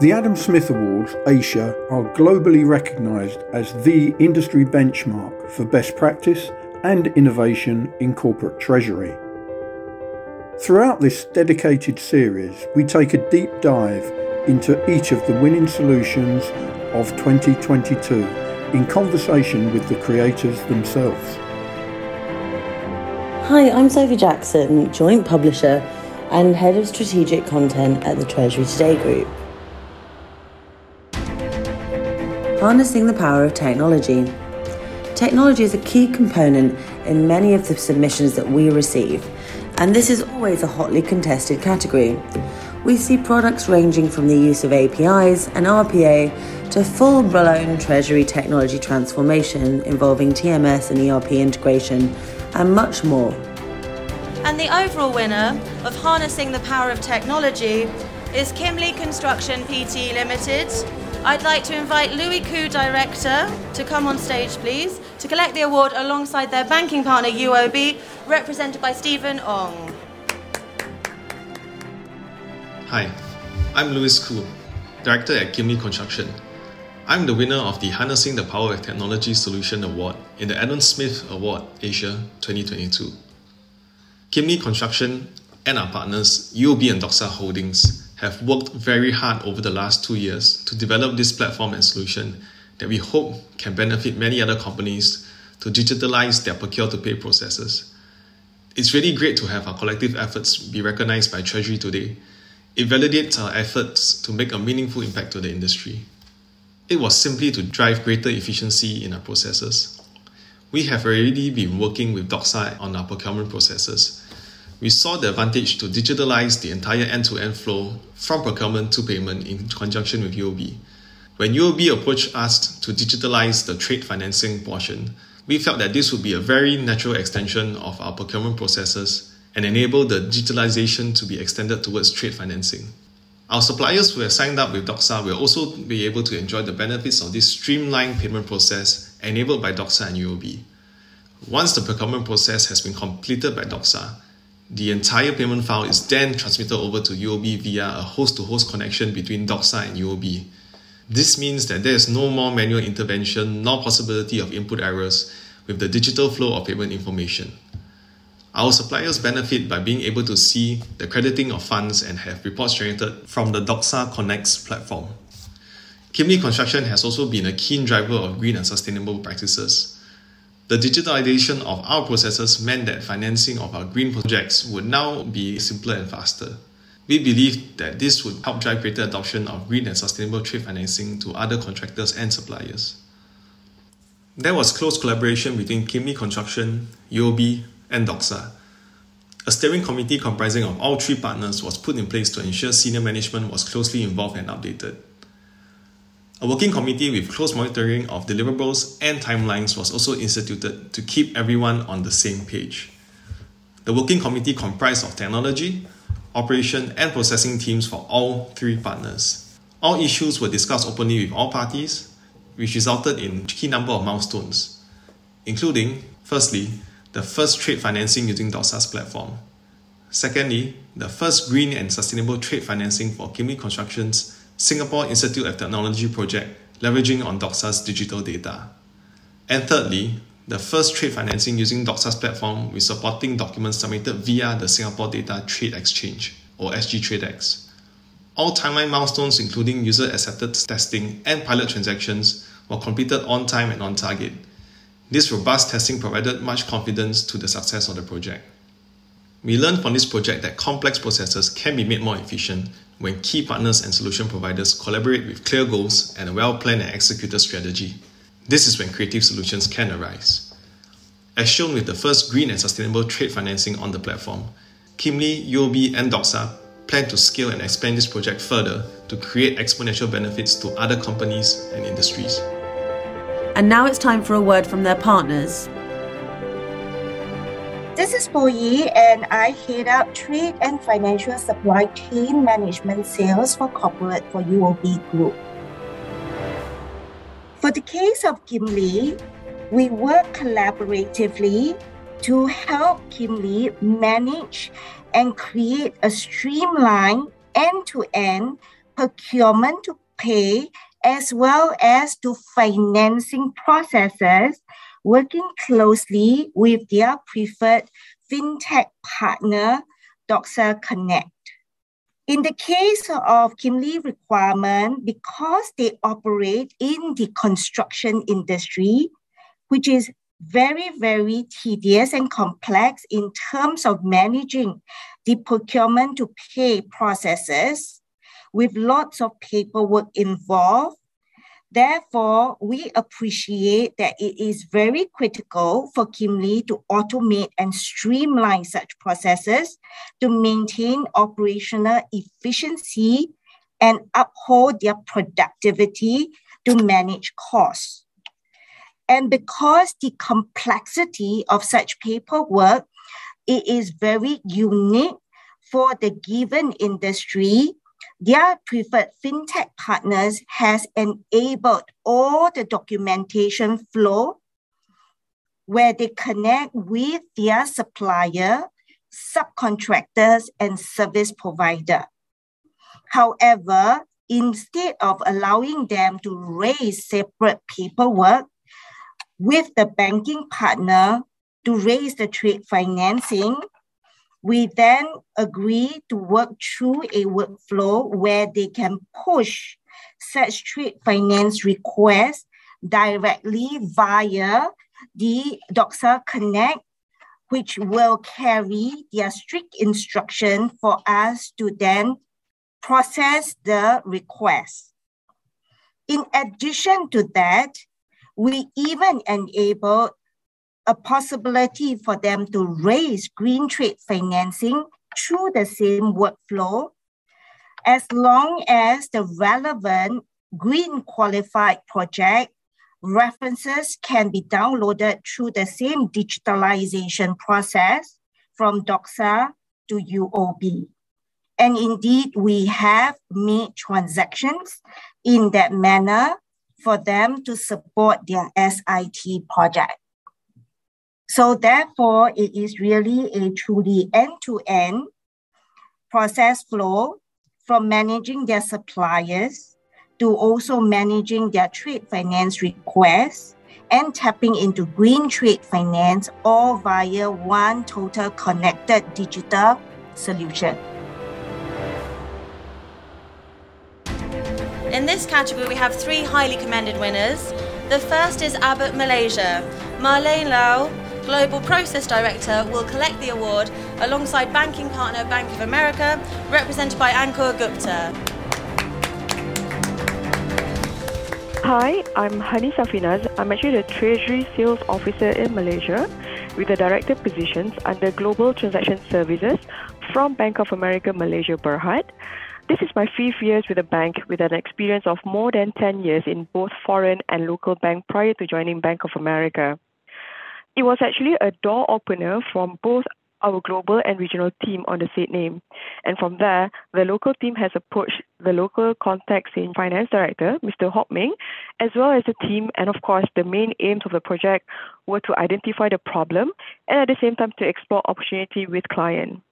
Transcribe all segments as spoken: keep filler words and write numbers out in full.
The Adam Smith Awards, A S I A, are globally recognised as the industry benchmark for best practice and innovation in corporate treasury. Throughout this dedicated series, we take a deep dive into each of the winning solutions of twenty twenty-two in conversation with the creators themselves. Hi, I'm Sophie Jackson, Joint Publisher and Head of Strategic Content at the Treasury Today Group. Harnessing the power of technology. Technology is a key component in many of the submissions that we receive, and this is always a hotly contested category. We see products ranging from the use of A P Is and R P A to full-blown treasury technology transformation involving T M S and E R P integration and much more. And the overall winner of Harnessing the Power of Technology is Kimly Construction Pte Limited. I'd like to invite Louis Khoo, Director, to come on stage, please, to collect the award alongside their banking partner, U O B, represented by Stephen Ong. Hi, I'm Louis Khoo, Director at Kimly Construction. I'm the winner of the Harnessing the Power of Technology Solution Award in the Adam Smith Award Asia twenty twenty-two. Kimly Construction and our partners, U O B and DOXA Holdings, have worked very hard over the last two years to develop this platform and solution that we hope can benefit many other companies to digitalize their procure-to-pay processes. It's really great to have our collective efforts be recognized by Treasury Today. It validates our efforts to make a meaningful impact to the industry. It was simply to drive greater efficiency in our processes. We have already been working with DOXA on our procurement processes. We saw the advantage to digitalize the entire end-to-end flow from procurement to payment in conjunction with U O B. When U O B approached us to digitalize the trade financing portion, we felt that this would be a very natural extension of our procurement processes and enable the digitalization to be extended towards trade financing. Our suppliers who have signed up with DOXA will also be able to enjoy the benefits of this streamlined payment process enabled by DOXA and U O B. Once the procurement process has been completed by DOXA, the entire payment file is then transmitted over to U O B via a host-to-host connection between DOXA and U O B. This means that there is no more manual intervention nor possibility of input errors with the digital flow of payment information. Our suppliers benefit by being able to see the crediting of funds and have reports generated from the DOXA Connect's platform. Kimly Construction has also been a keen driver of green and sustainable practices. The digitalization of our processes meant that financing of our green projects would now be simpler and faster. We believe that this would help drive greater adoption of green and sustainable trade financing to other contractors and suppliers. There was close collaboration between Kimly Construction, U O B, and DOXA. A steering committee comprising of all three partners was put in place to ensure senior management was closely involved and updated. A working committee with close monitoring of deliverables and timelines was also instituted to keep everyone on the same page. The working committee comprised of technology, operation, and processing teams for all three partners. All issues were discussed openly with all parties, which resulted in a key number of milestones, including, firstly, the first trade financing using DOXA's platform. Secondly, the first green and sustainable trade financing for Kimly Construction's Singapore Institute of Technology project leveraging on DOXA's digital data. And thirdly, the first trade financing using DOXA's platform with supporting documents submitted via the Singapore Data Trade Exchange, or S G TradeX. All timeline milestones, including user acceptance testing and pilot transactions, were completed on time and on target. This robust testing provided much confidence to the success of the project. We learned from this project that complex processes can be made more efficient when key partners and solution providers collaborate with clear goals and a well-planned and executed strategy. This is when creative solutions can arise. As shown with the first green and sustainable trade financing on the platform, Kimly, U O B, and DOXA plan to scale and expand this project further to create exponential benefits to other companies and industries. And now it's time for a word from their partners. This is Poh Yee, and I head up Trade and Financial Supply Chain Management Sales for Corporate for U O B Group. For the case of Kimly, we work collaboratively to help Kimly manage and create a streamlined end-to-end procurement to pay, as well as to financing processes, working closely with their preferred fintech partner, Doxa Connect. In the case of Kimly requirement, because they operate in the construction industry, which is very, very tedious and complex in terms of managing the procurement to pay processes with lots of paperwork involved. Therefore, we appreciate that it is very critical for Kimly to automate and streamline such processes to maintain operational efficiency and uphold their productivity to manage costs. And because the complexity of such paperwork, it is very unique for the given industry, their preferred fintech partners has enabled all the documentation flow where they connect with their supplier, subcontractors, and service provider. However, instead of allowing them to raise separate paperwork with the banking partner to raise the trade financing, we then agree to work through a workflow where they can push such trade finance requests directly via the Doxa Connect, which will carry their strict instruction for us to then process the request. In addition to that, we even enable a possibility for them to raise green trade financing through the same workflow, as long as the relevant green qualified project references can be downloaded through the same digitalization process from Doxa to U O B. And indeed, we have made transactions in that manner for them to support their S I T project. So therefore, it is really a truly end-to-end process flow from managing their suppliers to also managing their trade finance requests and tapping into green trade finance, all via one total connected digital solution. In this category, we have three highly commended winners. The first is Abbott Malaysia. Marlene Lau, Global Process Director, will collect the award alongside banking partner Bank of America, represented by Ankur Gupta. Hi, I'm Hani Safinaz. I'm actually the Treasury Sales Officer in Malaysia with the Director positions under Global Transaction Services from Bank of America Malaysia Berhad. This is my fifth year with the bank with an experience of more than ten years in both foreign and local bank prior to joining Bank of America. It was actually a door opener from both our global and regional team on the said name. And from there, the local team has approached the local contacts in Finance Director, Mister Hock Ming, as well as the team. And of course, the main aims of the project were to identify the problem and at the same time to explore opportunity with client.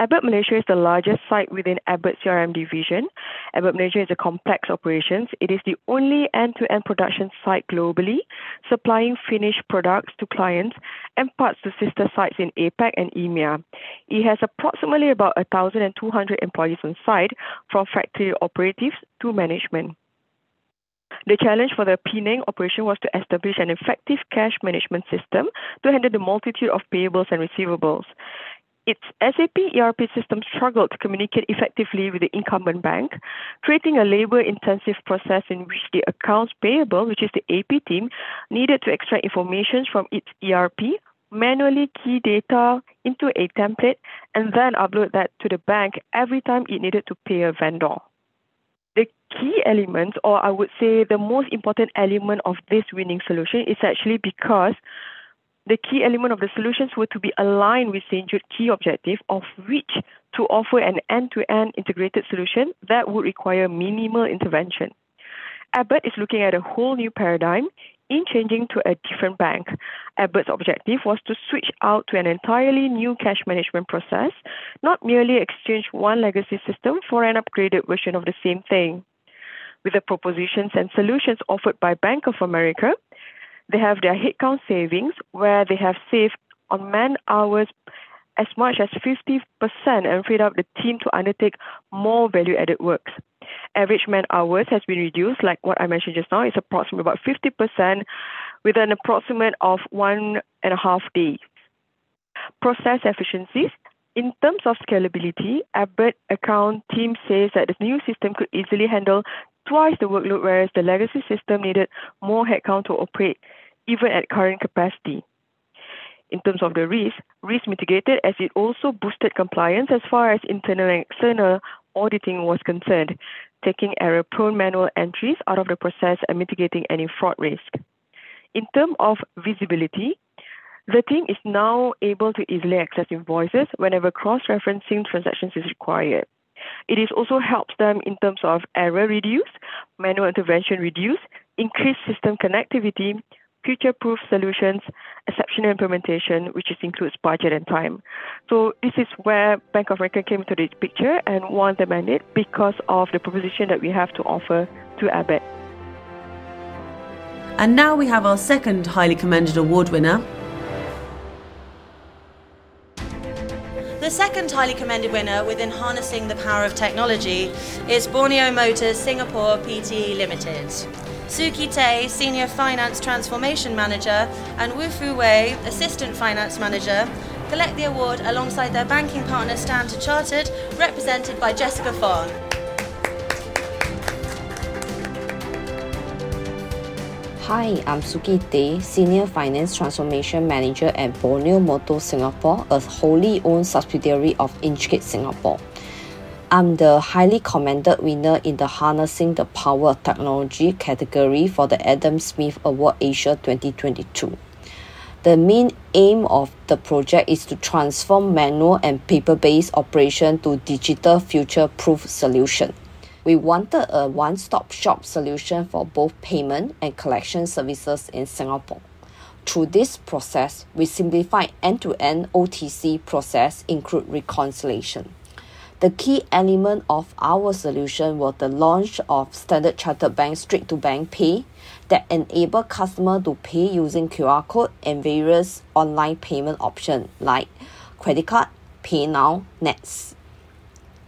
Abbott Malaysia is the largest site within Abbott C R M division. Abbott Malaysia is a complex operations. It is the only end-to-end production site globally, supplying finished products to clients and parts to sister sites in A PAC and E M E A. It has approximately about one thousand two hundred employees on site, from factory operatives to management. The challenge for the Penang operation was to establish an effective cash management system to handle the multitude of payables and receivables. Its S A P E R P system struggled to communicate effectively with the incumbent bank, creating a labor-intensive process in which the accounts payable, which is the A P team, needed to extract information from its E R P, manually key data into a template, and then upload that to the bank every time it needed to pay a vendor. The key element, or I would say the most important element of this winning solution, is actually because the key element of the solutions were to be aligned with Saint Jude's key objective, of which to offer an end-to-end integrated solution that would require minimal intervention. Abbott is looking at a whole new paradigm, in changing to a different bank, Abbott's objective was to switch out to an entirely new cash management process, not merely exchange one legacy system for an upgraded version of the same thing. With the propositions and solutions offered by Bank of America, they have their headcount savings, where they have saved on man-hours as much as fifty percent and freed up the team to undertake more value-added works. Average man-hours has been reduced, like what I mentioned just now, it's approximately about fifty percent with an approximate of one and a half days. Process efficiencies. In terms of scalability, Abbott account team says that the new system could easily handle twice the workload, whereas the legacy system needed more headcount to operate, even at current capacity. In terms of the risk, risk mitigated as it also boosted compliance as far as internal and external auditing was concerned, taking error-prone manual entries out of the process and mitigating any fraud risk. In terms of visibility, the team is now able to easily access invoices whenever cross-referencing transactions is required. It is also helps them in terms of error reduce, manual intervention reduce, increased system connectivity, future-proof solutions, exceptional implementation, which is includes budget and time. So this is where Bank of America came into this picture and won the mandate because of the proposition that we have to offer to Abbott. And now we have our second highly commended award winner. The second highly commended winner within harnessing the power of technology is Borneo Motors Singapore P T E Limited. Suki Teh, Senior Finance Transformation Manager, and Wu Fu Wei, Assistant Finance Manager, collect the award alongside their banking partner Standard Chartered, represented by Jessica Fong. Hi, I'm Suki Teh, Senior Finance Transformation Manager at Borneo Motors Singapore, a wholly owned subsidiary of Inchcape Singapore. I'm the highly commended winner in the Harnessing the Power of Technology category for the Adam Smith Award Asia twenty twenty-two. The main aim of the project is to transform manual and paper-based operation to digital future-proof solution. We wanted a one-stop shop solution for both payment and collection services in Singapore. Through this process, we simplified end-to-end O T C process, include reconciliation. The key element of our solution was the launch of Standard Chartered Bank's Straight-to-Bank Pay that enable customers to pay using Q R code and various online payment options like credit card, PayNow, Nets.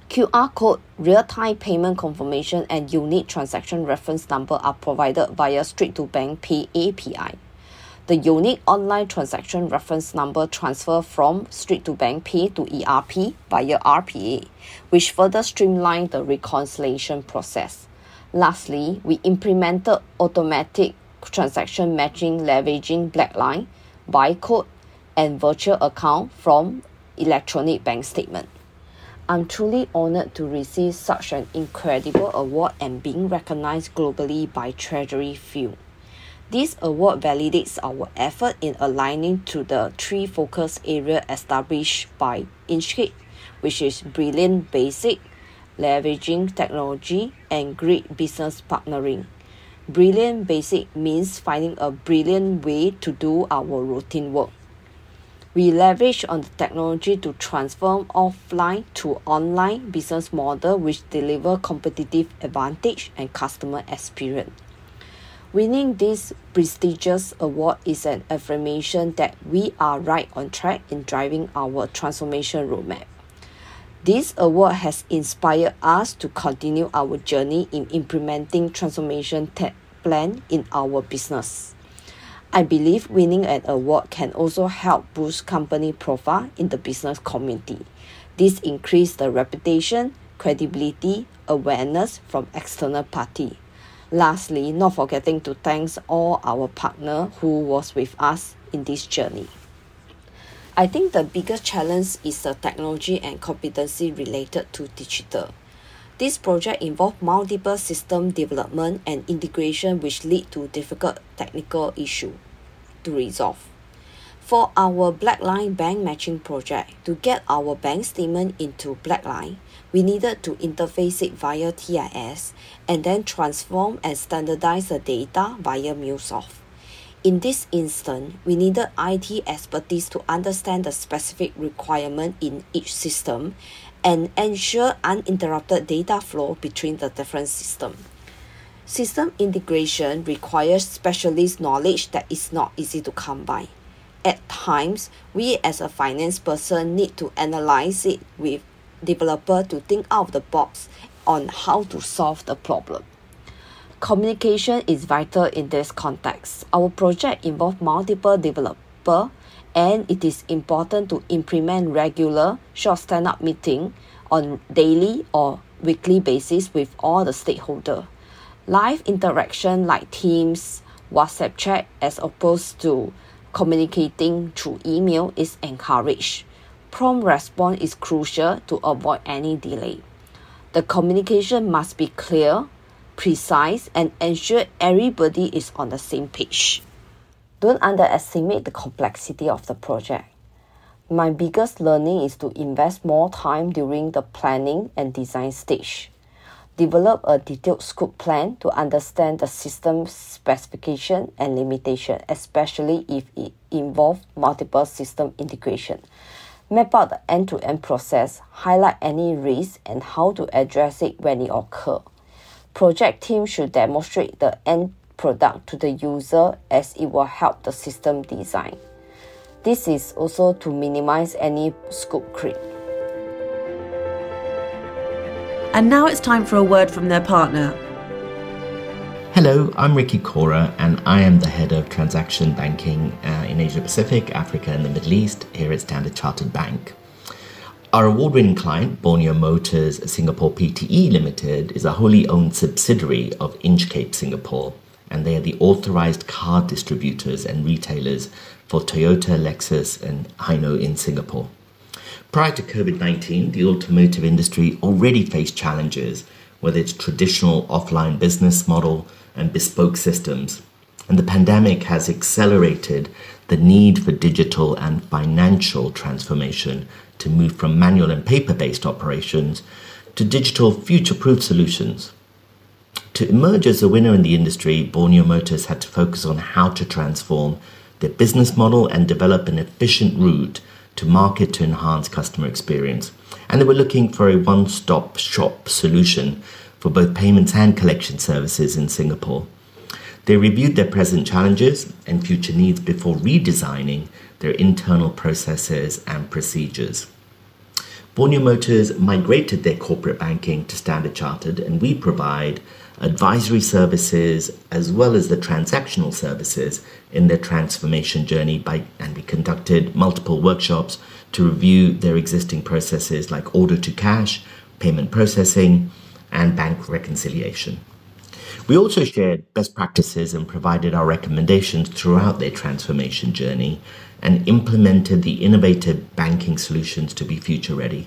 Q R code, real-time payment confirmation, and unique transaction reference number are provided via Straight-to-Bank Pay A P I. The unique online transaction reference number transfer from Straight-to-Bank Pay to E R P via R P A, which further streamlined the reconciliation process. Lastly, we implemented automatic transaction matching leveraging Blackline, barcode, and virtual account from electronic bank statement. I'm truly honored to receive such an incredible award and being recognized globally by Treasury Field. This award validates our effort in aligning to the three focus areas established by Inchcape, which is brilliant basic, leveraging technology, and great business partnering. Brilliant basic means finding a brilliant way to do our routine work. We leverage on the technology to transform offline to online business model which deliver competitive advantage and customer experience. Winning this prestigious award is an affirmation that we are right on track in driving our transformation roadmap. This award has inspired us to continue our journey in implementing transformation tech plan in our business. I believe winning an award can also help boost company profile in the business community. This increases the reputation, credibility, awareness from external parties. Lastly, not forgetting to thank all our partners who was with us in this journey. I think the biggest challenge is the technology and competency related to digital. This project involved multiple system development and integration which lead to difficult technical issues to resolve. For our Blackline bank matching project, to get our bank statement into Blackline, we needed to interface it via T I S and then transform and standardize the data via MuleSoft. In this instance, we needed I T expertise to understand the specific requirement in each system and ensure uninterrupted data flow between the different systems. System integration requires specialist knowledge that is not easy to come by. At times, we as a finance person need to analyze it with developer to think out of the box on how to solve the problem. Communication is vital in this context. Our project involves multiple developers, and it is important to implement regular short stand-up meetings on daily or weekly basis with all the stakeholders. Live interaction like Teams, WhatsApp chat, as opposed to communicating through email, is encouraged. Prompt response is crucial to avoid any delay. The communication must be clear, precise, and ensure everybody is on the same page. Don't underestimate the complexity of the project. My biggest learning is to invest more time during the planning and design stage. Develop a detailed scope plan to understand the system specification and limitation, especially if it involves multiple system integration. Map out the end-to-end process, highlight any risks and how to address it when it occurs. Project team should demonstrate the end product to the user as it will help the system design. This is also to minimize any scope creep. And now it's time for a word from their partner. Hello, I'm Ricky Kaura and I am the Head of Transaction Banking uh, in Asia Pacific, Africa and the Middle East here at Standard Chartered Bank. Our award-winning client, Borneo Motors Singapore P T E Limited, is a wholly owned subsidiary of Inchcape Singapore, and they are the authorized car distributors and retailers for Toyota, Lexus and Hino in Singapore. Prior to COVID nineteen, the automotive industry already faced challenges with its traditional offline business model and bespoke systems, and the pandemic has accelerated the need for digital and financial transformation to move from manual and paper-based operations to digital future-proof solutions. To emerge as a winner in the industry, Borneo Motors had to focus on how to transform their business model and develop an efficient route to market to enhance customer experience. And they were looking for a one-stop shop solution for both payments and collection services in Singapore. They reviewed their present challenges and future needs before redesigning their internal processes and procedures. Borneo Motors migrated their corporate banking to Standard Chartered, and we provide advisory services as well as the transactional services in their transformation journey by, and we conducted multiple workshops to review their existing processes like order to cash, payment processing, and bank reconciliation. We also shared best practices and provided our recommendations throughout their transformation journey and implemented the innovative banking solutions to be future ready.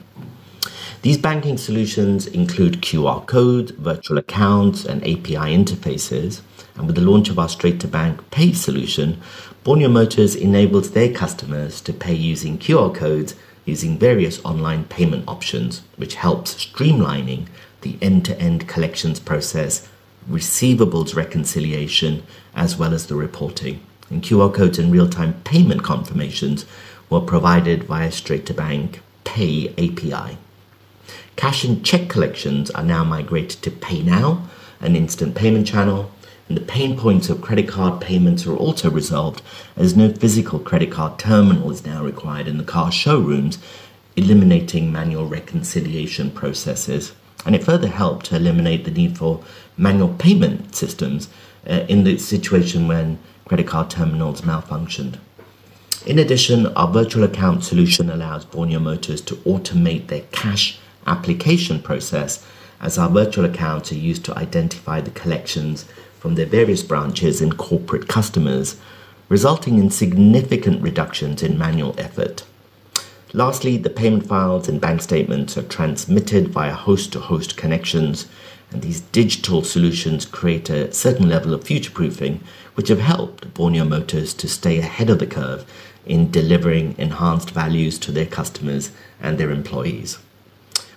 These banking solutions include Q R codes, virtual accounts, and A P I interfaces. And with the launch of our Straight-to-Bank Pay solution, Borneo Motors enables their customers to pay using Q R codes using various online payment options, which helps streamlining the end-to-end collections process, receivables reconciliation, as well as the reporting. And Q R codes and real-time payment confirmations were provided via Straight-to-Bank Pay A P I. Cash and check collections are now migrated to PayNow, an instant payment channel, and the pain points of credit card payments are also resolved as no physical credit card terminal is now required in the car showrooms, eliminating manual reconciliation processes. And it further helped to eliminate the need for manual payment systems uh, in the situation when credit card terminals malfunctioned. In addition, our virtual account solution allows Borneo Motors to automate their cash application process, as our virtual accounts are used to identify the collections from their various branches and corporate customers, resulting in significant reductions in manual effort. Lastly, the payment files and bank statements are transmitted via host-to-host connections, and these digital solutions create a certain level of future-proofing, which have helped Borneo Motors to stay ahead of the curve in delivering enhanced values to their customers and their employees.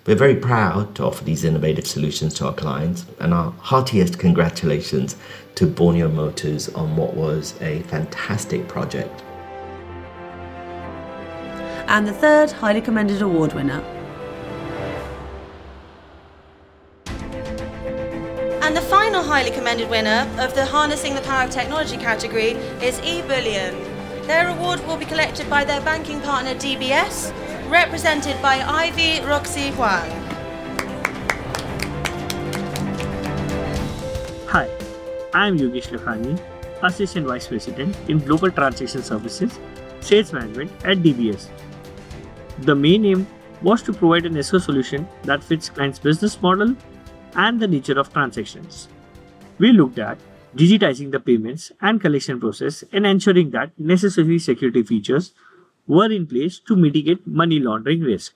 We're very proud to offer these innovative solutions to our clients, and our heartiest congratulations to Borneo Motors on what was a fantastic project. And the third highly commended award winner. And the final highly commended winner of the Harnessing the Power of Technology category is eBullion. Their award will be collected by their banking partner D B S, represented by Ivy Roxy Huang. Hi, I'm Yogesh Lakhani, Assistant Vice President in Global Transaction Services, Sales Management at D B S. The main aim was to provide an E S O solution that fits clients' business model and the nature of transactions. We looked at digitizing the payments and collection process and ensuring that necessary security features were in place to mitigate money laundering risk.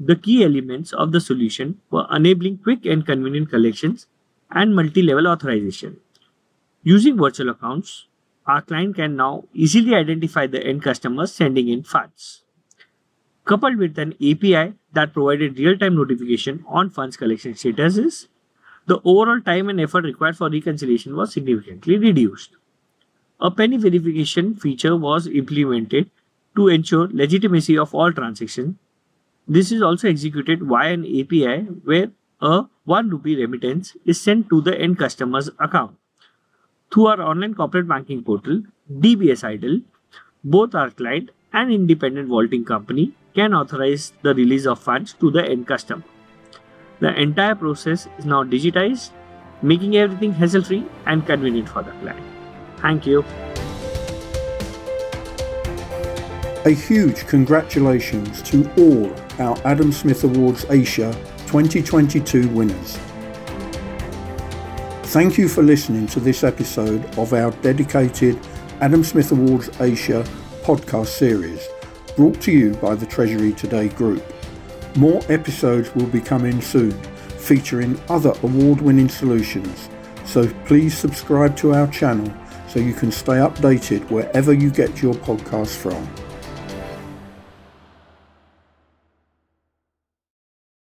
The key elements of the solution were enabling quick and convenient collections and multi-level authorization. Using virtual accounts, our client can now easily identify the end customer sending in funds. Coupled with an A P I that provided real-time notification on funds collection statuses, the overall time and effort required for reconciliation was significantly reduced. A penny verification feature was implemented to ensure legitimacy of all transactions. This is also executed via an A P I where a one rupee remittance is sent to the end customer's account. Through our online corporate banking portal, D B S Idle, both our client and independent vaulting company can authorize the release of funds to the end customer. The entire process is now digitized, making everything hassle-free and convenient for the client. Thank you. A huge congratulations to all our Adam Smith Awards Asia twenty twenty-two winners. Thank you for listening to this episode of our dedicated Adam Smith Awards Asia podcast series, brought to you by the Treasury Today Group. More episodes will be coming soon, featuring other award-winning solutions, so please subscribe to our channel so you can stay updated wherever you get your podcasts from.